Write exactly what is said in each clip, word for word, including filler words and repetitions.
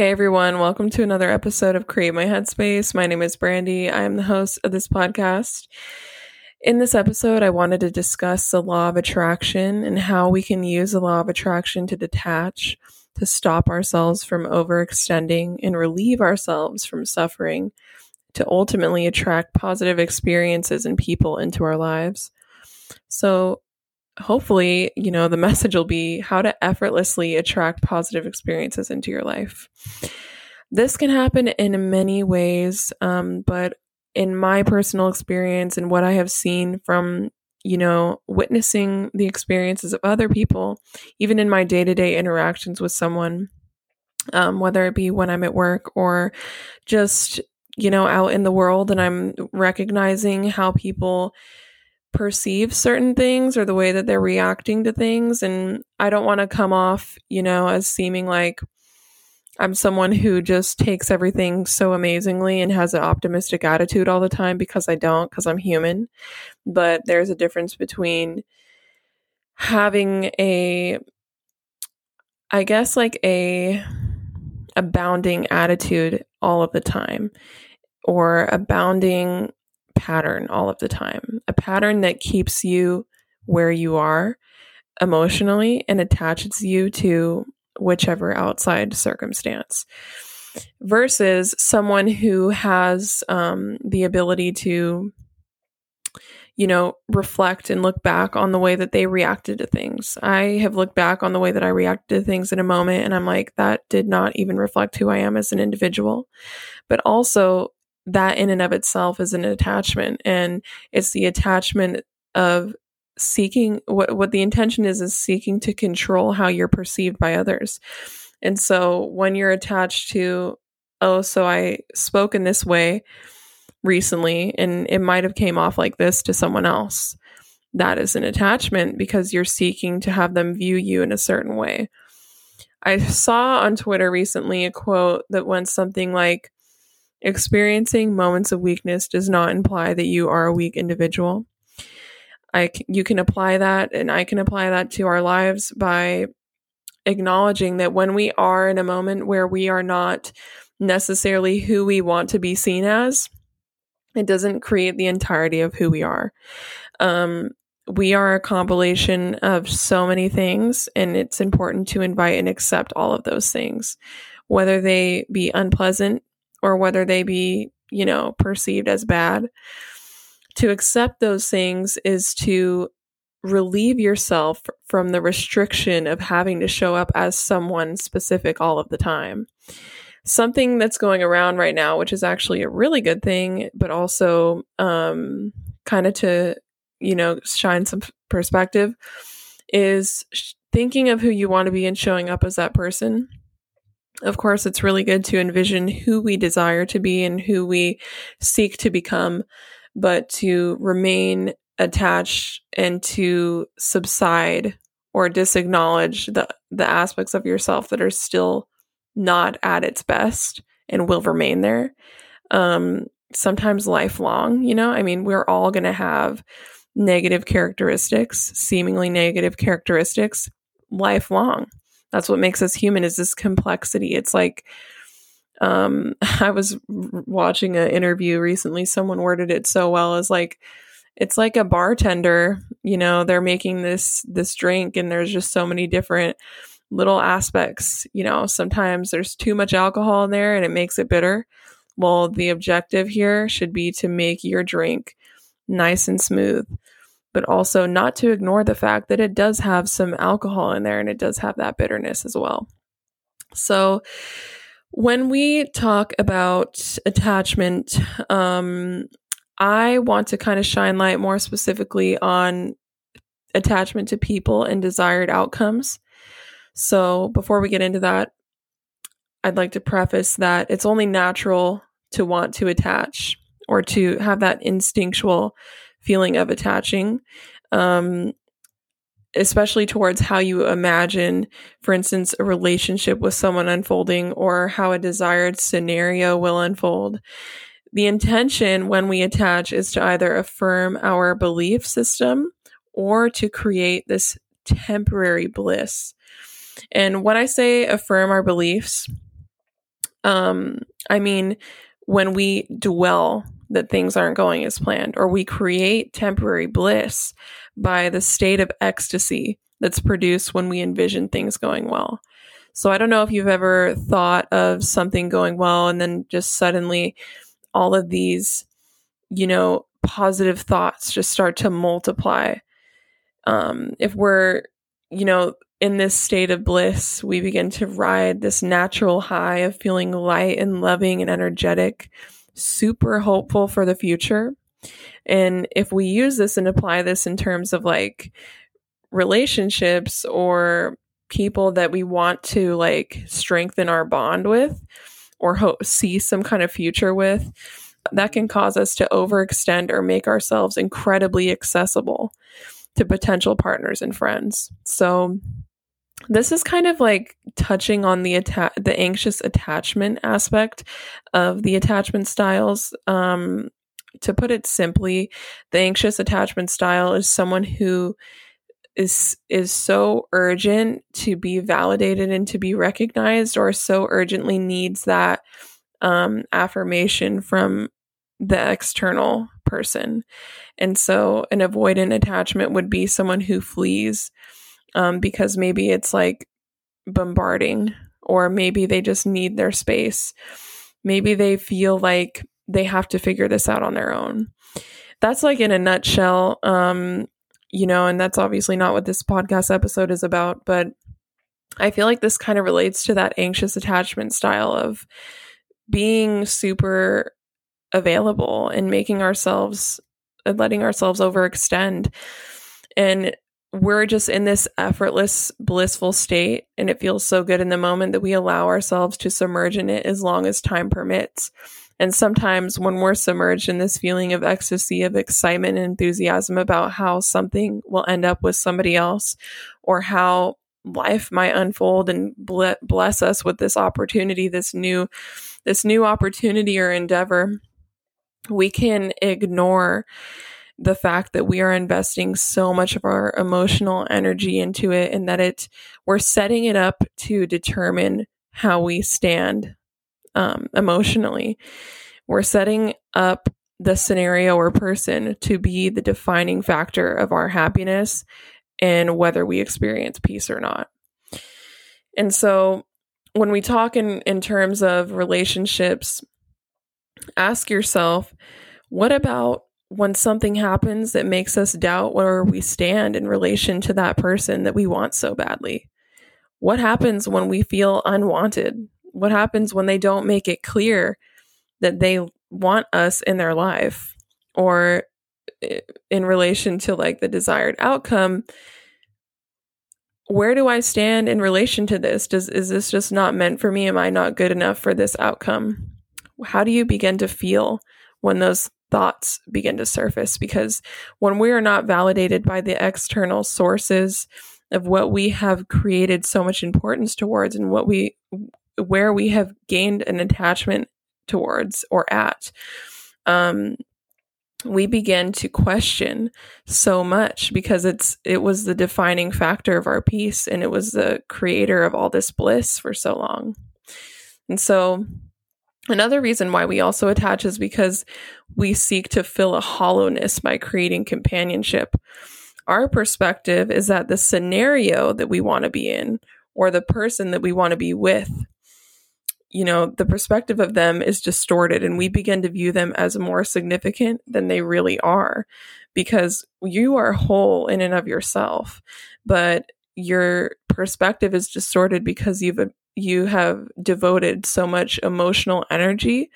Hey everyone, welcome to another episode of Create My Headspace. My name is Brandy. I am the host of this podcast. In this episode, I wanted to discuss the law of attraction and how we can use the law of attraction to detach, to stop ourselves from overextending and relieve ourselves from suffering, to ultimately attract positive experiences and people into our lives. So hopefully, you know, the message will be how to effortlessly attract positive experiences into your life. This can happen in many ways, um, but in my personal experience and what I have seen from, you know, witnessing the experiences of other people, even in my day-to-day interactions with someone, um, whether it be when I'm at work or just, you know, out in the world, and I'm recognizing how people perceive certain things or the way that they're reacting to things. And I don't want to come off, you know, as seeming like I'm someone who just takes everything so amazingly and has an optimistic attitude all the time, because I don't, because I'm human. But there's a difference between having a, I guess, like a abounding attitude all of the time, or abounding pattern all of the time, a pattern that keeps you where you are emotionally and attaches you to whichever outside circumstance, versus someone who has um, the ability to, you know, reflect and look back on the way that they reacted to things. I have looked back on the way that I reacted to things in a moment, and I'm like, that did not even reflect who I am as an individual. But also, that in and of itself is an attachment, and it's the attachment of seeking what what the intention is is seeking to control how you're perceived by others. And so when you're attached to, oh, so I spoke in this way recently and it might have came off like this to someone else, that is an attachment, because you're seeking to have them view you in a certain way. I saw on Twitter recently a quote that went something like, experiencing moments of weakness does not imply that you are a weak individual. I, you can apply that, and I can apply that to our lives by acknowledging that when we are in a moment where we are not necessarily who we want to be seen as, it doesn't create the entirety of who we are. Um, we are a compilation of so many things, and it's important to invite and accept all of those things, whether they be unpleasant or whether they be, you know, perceived as bad. To accept those things is to relieve yourself from the restriction of having to show up as someone specific all of the time. Something that's going around right now, which is actually a really good thing, but also um, kind of to, you know, shine some perspective, is thinking of who you want to be and showing up as that person. Of course, it's really good to envision who we desire to be and who we seek to become, but to remain attached and to subside or disacknowledge the, the aspects of yourself that are still not at its best and will remain there, um, sometimes lifelong. You know, I mean, we're all going to have negative characteristics, seemingly negative characteristics, lifelong. That's what makes us human, is this complexity. It's like, um, I was watching an interview recently. Someone worded it so well as like, it's like a bartender, you know, they're making this, this drink, and there's just so many different little aspects. You know, sometimes there's too much alcohol in there and it makes it bitter. Well, the objective here should be to make your drink nice and smooth, but also not to ignore the fact that it does have some alcohol in there and it does have that bitterness as well. So when we talk about attachment, um, I want to kind of shine light more specifically on attachment to people and desired outcomes. So before we get into that, I'd like to preface that it's only natural to want to attach or to have that instinctual feeling of attaching, um, especially towards how you imagine, for instance, a relationship with someone unfolding or how a desired scenario will unfold. The intention when we attach is to either affirm our belief system or to create this temporary bliss. And when I say affirm our beliefs, Um, I mean, when we dwell that things aren't going as planned, or we create temporary bliss by the state of ecstasy that's produced when we envision things going well. So I don't know if you've ever thought of something going well and then just suddenly all of these, you know, positive thoughts just start to multiply. Um, if we're, you know, in this state of bliss, we begin to ride this natural high of feeling light and loving and energetic, super hopeful for the future. And if we use this and apply this in terms of like relationships or people that we want to like strengthen our bond with or hope, see some kind of future with, that can cause us to overextend or make ourselves incredibly accessible to potential partners and friends. So this is kind of like touching on the atta- the anxious attachment aspect of the attachment styles. Um, to put it simply, the anxious attachment style is someone who is is so urgent to be validated and to be recognized, or so urgently needs that um, affirmation from the external person. And so an avoidant attachment would be someone who flees um, because maybe it's like bombarding, or maybe they just need their space. Maybe they feel like they have to figure this out on their own. That's like in a nutshell, um, you know, and that's obviously not what this podcast episode is about, but I feel like this kind of relates to that anxious attachment style of being super available and making ourselves and letting ourselves overextend. And we're just in this effortless, blissful state. And it feels so good in the moment that we allow ourselves to submerge in it as long as time permits. And sometimes when we're submerged in this feeling of ecstasy, of excitement and enthusiasm about how something will end up with somebody else, or how life might unfold and ble- bless us with this opportunity, this new, this new opportunity or endeavor, we can ignore the fact that we are investing so much of our emotional energy into it, and that it we're setting it up to determine how we stand um, emotionally. We're setting up the scenario or person to be the defining factor of our happiness and whether we experience peace or not. And so when we talk in, in terms of relationships, ask yourself, what about when something happens that makes us doubt where we stand in relation to that person that we want so badly? What happens when we feel unwanted? What happens when they don't make it clear that they want us in their life, or in relation to like the desired outcome? Where do I stand in relation to this? Does, is this just not meant for me? Am I not good enough for this outcome? How do you begin to feel when those thoughts begin to surface? Because when we are not validated by the external sources of what we have created so much importance towards, and what we, where we have gained an attachment towards or at, um, we begin to question so much, because it's it was the defining factor of our peace, and it was the creator of all this bliss for so long. And so another reason why we also attach is because we seek to fill a hollowness by creating companionship. Our perspective is that the scenario that we want to be in, or the person that we want to be with, you know, the perspective of them is distorted, and we begin to view them as more significant than they really are, because you are whole in and of yourself, but your perspective is distorted because you've you have devoted so much emotional energy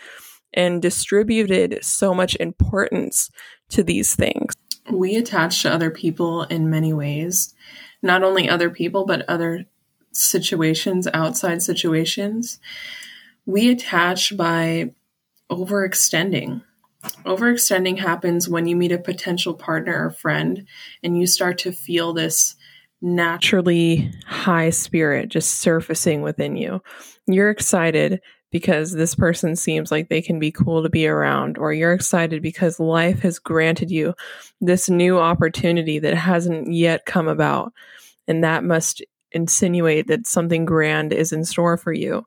and distributed so much importance to these things. We attach to other people in many ways, not only other people, but other situations, outside situations. We attach by overextending. Overextending happens when you meet a potential partner or friend and you start to feel this naturally high spirit just surfacing within you. You're excited because this person seems like they can be cool to be around, or you're excited because life has granted you this new opportunity that hasn't yet come about, and that must insinuate that something grand is in store for you.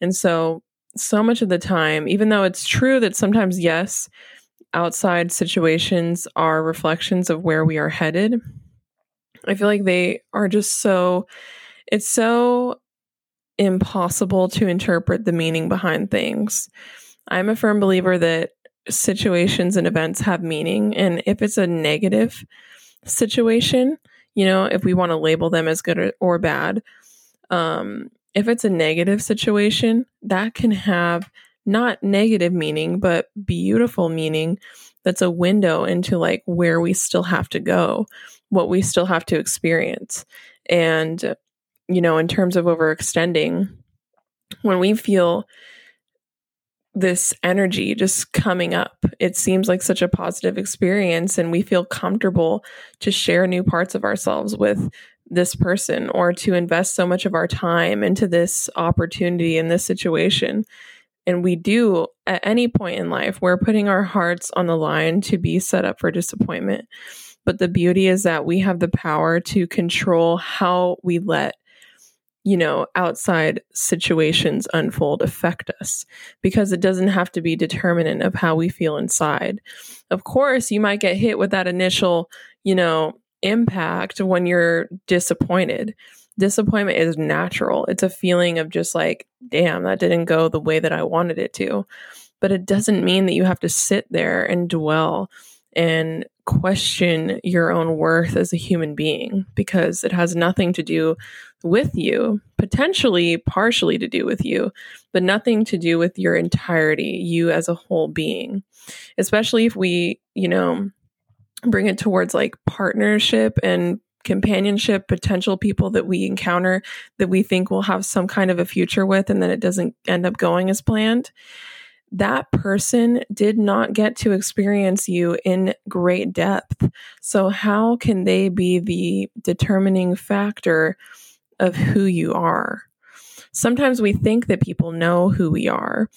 And so so much of the time, even though it's true that sometimes, yes, outside situations are reflections of where we are headed, I feel like they are just so, it's so impossible to interpret the meaning behind things. I'm a firm believer that situations and events have meaning. And if it's a negative situation, you know, if we want to label them as good or, or bad, um, if it's a negative situation, that can have not negative meaning, but beautiful meaning. That's a window into like where we still have to go, what we still have to experience. And, you know, in terms of overextending, when we feel this energy just coming up, it seems like such a positive experience, and we feel comfortable to share new parts of ourselves with this person, or to invest so much of our time into this opportunity in this situation. And we do at any point in life, we're putting our hearts on the line to be set up for disappointment. But the beauty is that we have the power to control how we let, you know, outside situations unfold, affect us, because it doesn't have to be determinant of how we feel inside. Of course, you might get hit with that initial, you know, impact when you're disappointed. Disappointment is natural. It's a feeling of just like, damn, that didn't go the way that I wanted it to. But it doesn't mean that you have to sit there and dwell and question your own worth as a human being, because it has nothing to do with you, potentially partially to do with you, but nothing to do with your entirety, you as a whole being. Especially if we, you know, bring it towards like partnership and companionship, potential people that we encounter that we think will have some kind of a future with, and then it doesn't end up going as planned. That person did not get to experience you in great depth. So how can they be the determining factor of who you are? Sometimes we think that people know who we are,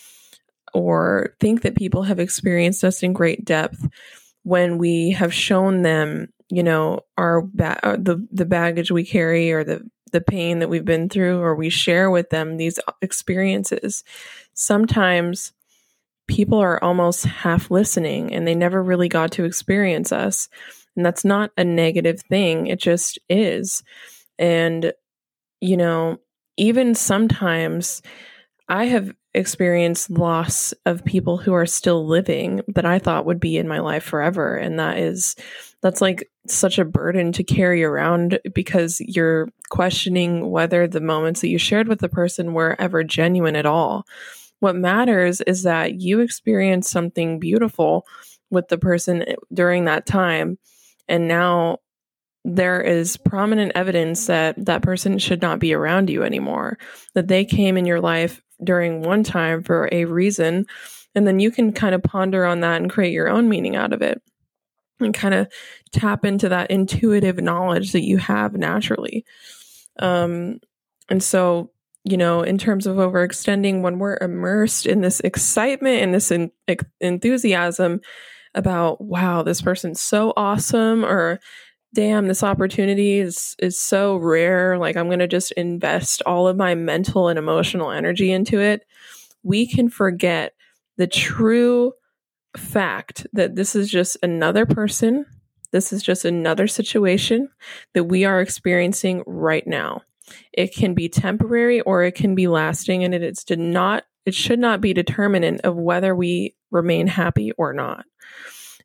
or think that people have experienced us in great depth when we have shown them, you know, our ba- the the baggage we carry, or the the pain that we've been through, or we share with them these experiences. Sometimes people are almost half listening, and they never really got to experience us. And that's not a negative thing. It just is. And, you know, even sometimes I have experienced loss of people who are still living that I thought would be in my life forever. And that is, that's like such a burden to carry around, because you're questioning whether the moments that you shared with the person were ever genuine at all. What matters is that you experience something beautiful with the person during that time. And now there is prominent evidence that that person should not be around you anymore, that they came in your life during one time for a reason. And then you can kind of ponder on that and create your own meaning out of it, and kind of tap into that intuitive knowledge that you have naturally. Um, and so you know, in terms of overextending, when we're immersed in this excitement and this en- enthusiasm about, wow, this person's so awesome, or damn, this opportunity is, is so rare, like I'm going to just invest all of my mental and emotional energy into it, we can forget the true fact that this is just another person, this is just another situation that we are experiencing right now. It can be temporary, or it can be lasting, and it it's did not it should not be determinant of whether we remain happy or not.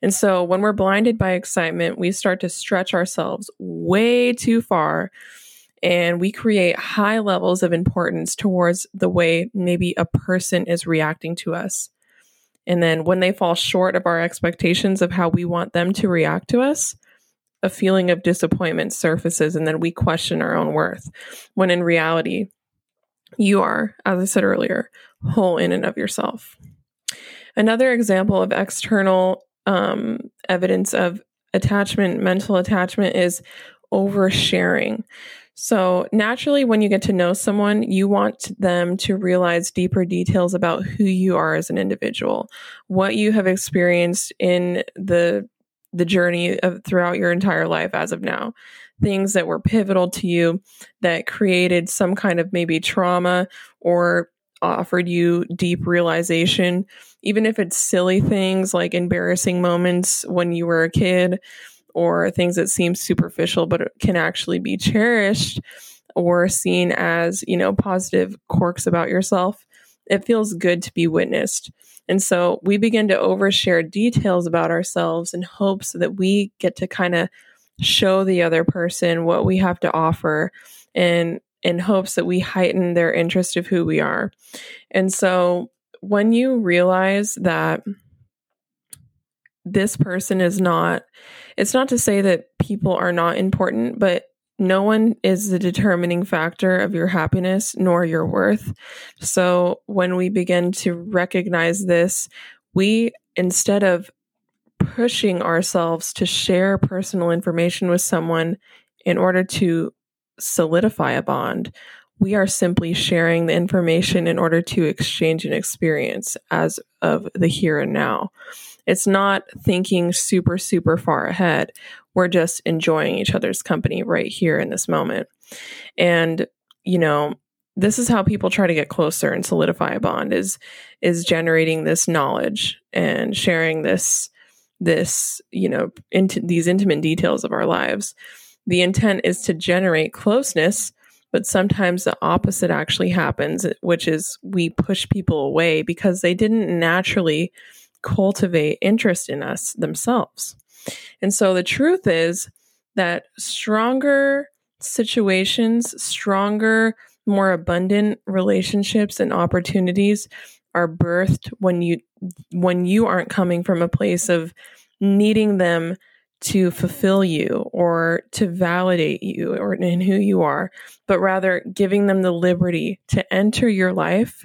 And so when we're blinded by excitement, we start to stretch ourselves way too far, and we create high levels of importance towards the way maybe a person is reacting to us. And then when they fall short of our expectations of how we want them to react to us, a feeling of disappointment surfaces, and then we question our own worth, when in reality, you are, as I said earlier, whole in and of yourself. Another example of external um, evidence of attachment, mental attachment, is oversharing. So naturally, when you get to know someone, you want them to realize deeper details about who you are as an individual, what you have experienced in the the journey of throughout your entire life as of now, things that were pivotal to you that created some kind of maybe trauma or offered you deep realization, even if it's silly things like embarrassing moments when you were a kid or things that seem superficial but can actually be cherished or seen as, you know, positive quirks about yourself. It feels good to be witnessed. And so we begin to overshare details about ourselves in hopes that we get to kind of show the other person what we have to offer and in hopes that we heighten their interest of who we are. And so when you realize that this person is not, it's not to say that people are not important, but no one is the determining factor of your happiness nor your worth. So when we begin to recognize this, we, instead of pushing ourselves to share personal information with someone in order to solidify a bond, we are simply sharing the information in order to exchange an experience as of the here and now. It's not thinking super, super far ahead. We're just enjoying each other's company right here in this moment. And, you know, this is how people try to get closer and solidify a bond is, is generating this knowledge and sharing this, this, you know, into these intimate details of our lives. The intent is to generate closeness, but sometimes the opposite actually happens, which is we push people away because they didn't naturally cultivate interest in us themselves. And so the truth is that stronger situations, stronger, more abundant relationships and opportunities are birthed when you when you aren't coming from a place of needing them to fulfill you or to validate you or in who you are, but rather giving them the liberty to enter your life,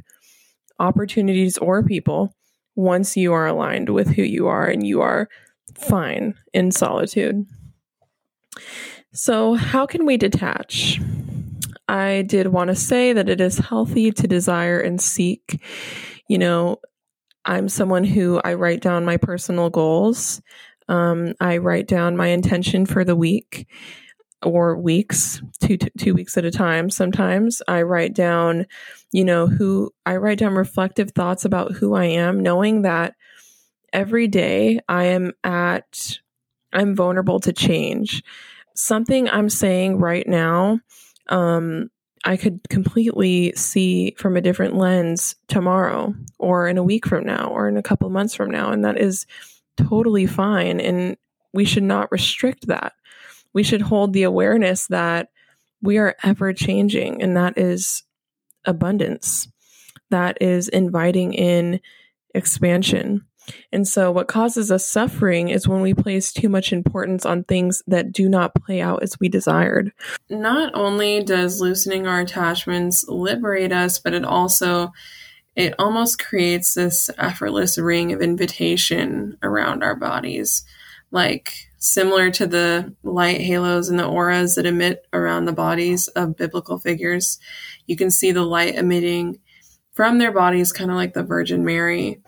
opportunities or people, once you are aligned with who you are and you are fine in solitude. So how can we detach? I did want to say that it is healthy to desire and seek. You know, I'm someone who I write down my personal goals. Um, I write down my intention for the week or weeks, two, t- two weeks at a time. Sometimes I write down, you know, who I write down reflective thoughts about who I am, knowing that every day I am at, I'm vulnerable to change. Something I'm saying right now, um, I could completely see from a different lens tomorrow or in a week from now or in a couple months from now. And that is totally fine. And we should not restrict that. We should hold the awareness that we are ever changing. And that is abundance. That is inviting in expansion. And so what causes us suffering is when we place too much importance on things that do not play out as we desired. Not only does loosening our attachments liberate us, but it also, it almost creates this effortless ring of invitation around our bodies, like similar to the light halos and the auras that emit around the bodies of biblical figures. You can see the light emitting from their bodies, kind of like the Virgin Mary.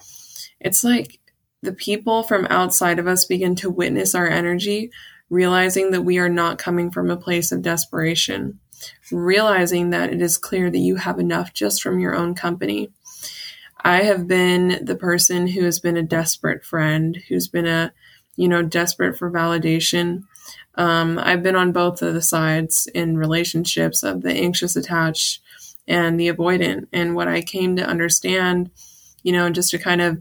It's like the people from outside of us begin to witness our energy, realizing that we are not coming from a place of desperation, realizing that it is clear that you have enough just from your own company. I have been the person who has been a desperate friend, who's been a, you know, desperate for validation. Um, I've been on both of the sides in relationships of the anxious attached and the avoidant. And what I came to understand, you know, just to kind of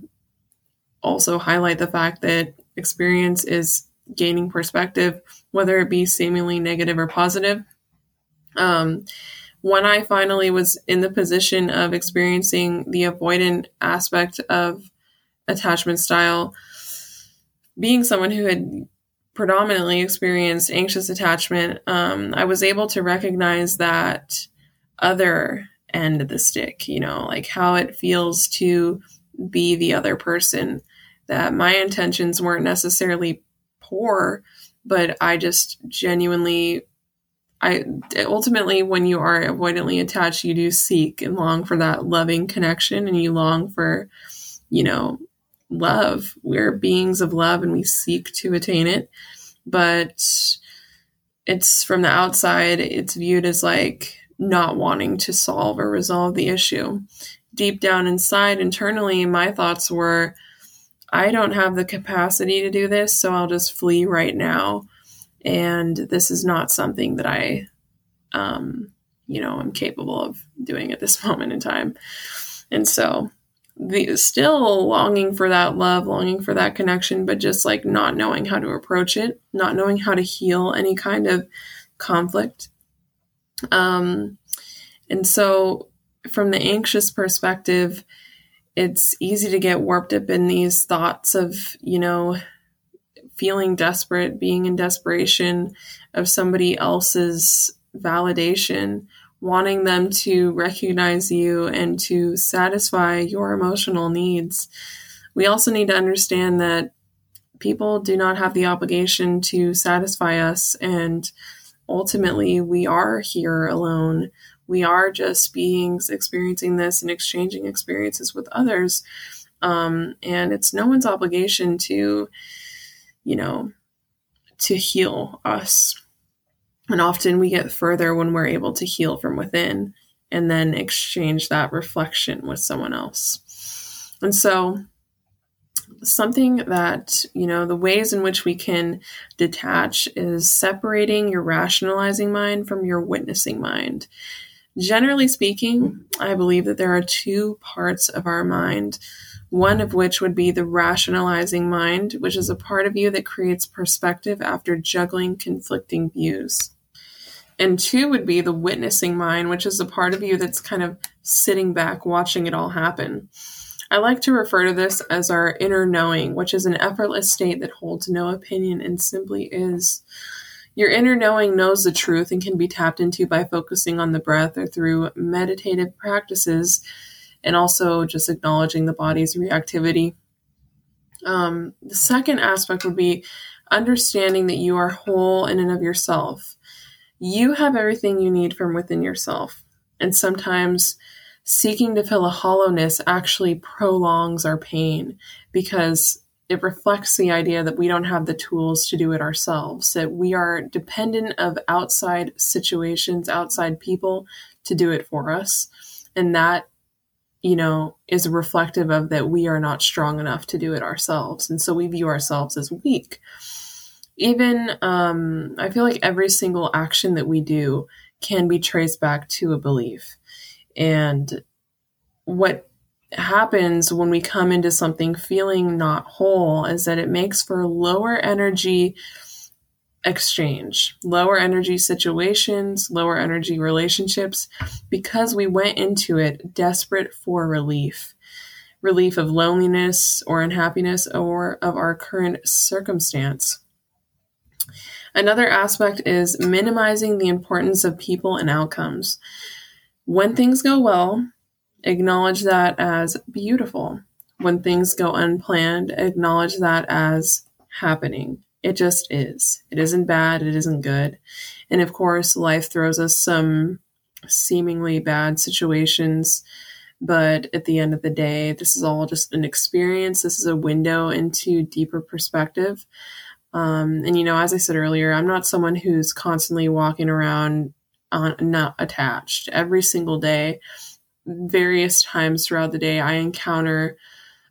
also highlight the fact that experience is gaining perspective, whether it be seemingly negative or positive. Um, when I finally was in the position of experiencing the avoidant aspect of attachment style, being someone who had predominantly experienced anxious attachment, um, I was able to recognize that other end of the stick, you know, like how it feels to be the other person, that my intentions weren't necessarily poor, but I just genuinely, I ultimately, when you are avoidantly attached, you do seek and long for that loving connection and you long for, you know, love. We're beings of love and we seek to attain it. But it's from the outside, it's viewed as like not wanting to solve or resolve the issue. deep down inside internally, my thoughts were, I don't have the capacity to do this, so I'll just flee right now. And this is not something that I, um, you know, I'm capable of doing at this moment in time. And so the, still longing for that love, longing for that connection, but just like not knowing how to approach it, not knowing how to heal any kind of conflict. Um, and so from the anxious perspective, it's easy to get warped up in these thoughts of, you know, feeling desperate, being in desperation of somebody else's validation, wanting them to recognize you and to satisfy your emotional needs. We also need to understand that people do not have the obligation to satisfy us. And ultimately, we are here alone. We are just beings experiencing this and exchanging experiences with others. Um, and it's no one's obligation to, you know, to heal us. And often we get further when we're able to heal from within and then exchange that reflection with someone else. And so something that, you know, the ways in which we can detach is separating your rationalizing mind from your witnessing mind. Generally speaking, I believe that there are two parts of our mind, one of which would be the rationalizing mind, which is a part of you that creates perspective after juggling conflicting views. And two would be the witnessing mind, which is a part of you that's kind of sitting back, watching it all happen. I like to refer to this as our inner knowing, which is an effortless state that holds no opinion and simply is. Your inner knowing knows the truth and can be tapped into by focusing on the breath or through meditative practices, and also just acknowledging the body's reactivity. Um, the second aspect would be understanding that you are whole in and of yourself. You have everything you need from within yourself. And sometimes seeking to fill a hollowness actually prolongs our pain because it reflects the idea that we don't have the tools to do it ourselves, that we are dependent of outside situations, outside people to do it for us. And that, you know, is reflective of that we are not strong enough to do it ourselves. And so we view ourselves as weak. Even, um, I feel like every single action that we do can be traced back to a belief. And what happens when we come into something feeling not whole is that it makes for lower energy exchange, lower energy situations, lower energy relationships, because we went into it desperate for relief, relief of loneliness or unhappiness or of our current circumstance. Another aspect is minimizing the importance of people and outcomes. When things go well, acknowledge that as beautiful. When things go unplanned, acknowledge that as happening. It just is. It isn't bad. It isn't good. And of course, life throws us some seemingly bad situations. But at the end of the day, this is all just an experience. This is a window into deeper perspective. Um, and, you know, as I said earlier, I'm not someone who's constantly walking around on, not attached. Every single day, various times throughout the day, I encounter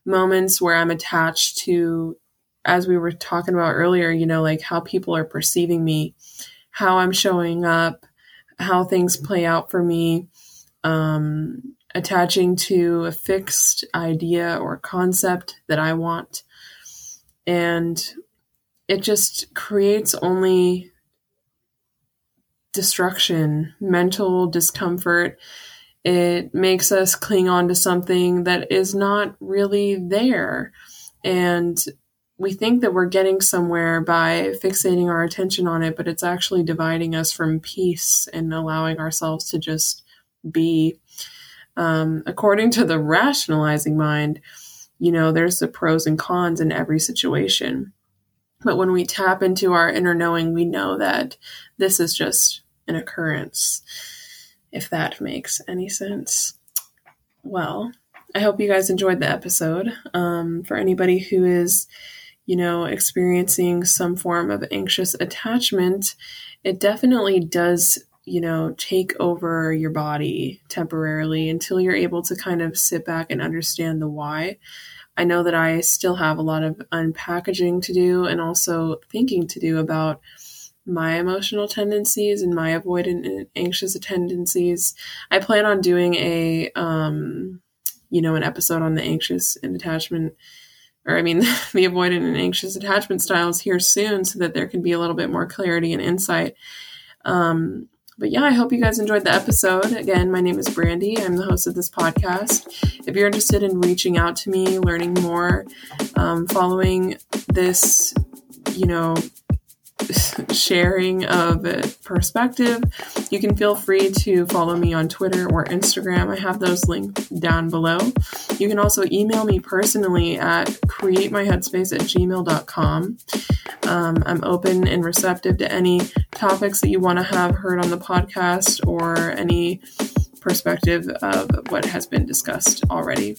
moments where I'm attached to, as we were talking about earlier, you know, like how people are perceiving me, how I'm showing up, how things play out for me, um, attaching to a fixed idea or concept that I want. And it just creates only destruction, mental discomfort. It makes us cling on to something that is not really there. And we think that we're getting somewhere by fixating our attention on it, but it's actually dividing us from peace and allowing ourselves to just be. Um, according to the rationalizing mind, you know, there's the pros and cons in every situation. But when we tap into our inner knowing, we know that this is just an occurrence, if that makes any sense. Well, I hope you guys enjoyed the episode. Um, for anybody who is, you know, experiencing some form of anxious attachment, it definitely does you know, take over your body temporarily until you're able to kind of sit back and understand the why. I know that I still have a lot of unpackaging to do and also thinking to do about my emotional tendencies and my avoidant and anxious tendencies. I plan on doing a, um, you know, an episode on the anxious and attachment, or I mean, the avoidant and anxious attachment styles here soon, so that there can be a little bit more clarity and insight. Um, But yeah, I hope you guys enjoyed the episode. Again, my name is Brandy. I'm the host of this podcast. If you're interested in reaching out to me, learning more, um, following this, you know, sharing of perspective, you can feel free to follow me on Twitter or Instagram. I have those linked down below. You can also email me personally at create my headspace at gmail dot com. Um, I'm open and receptive to any topics that you want to have heard on the podcast or any perspective of what has been discussed already.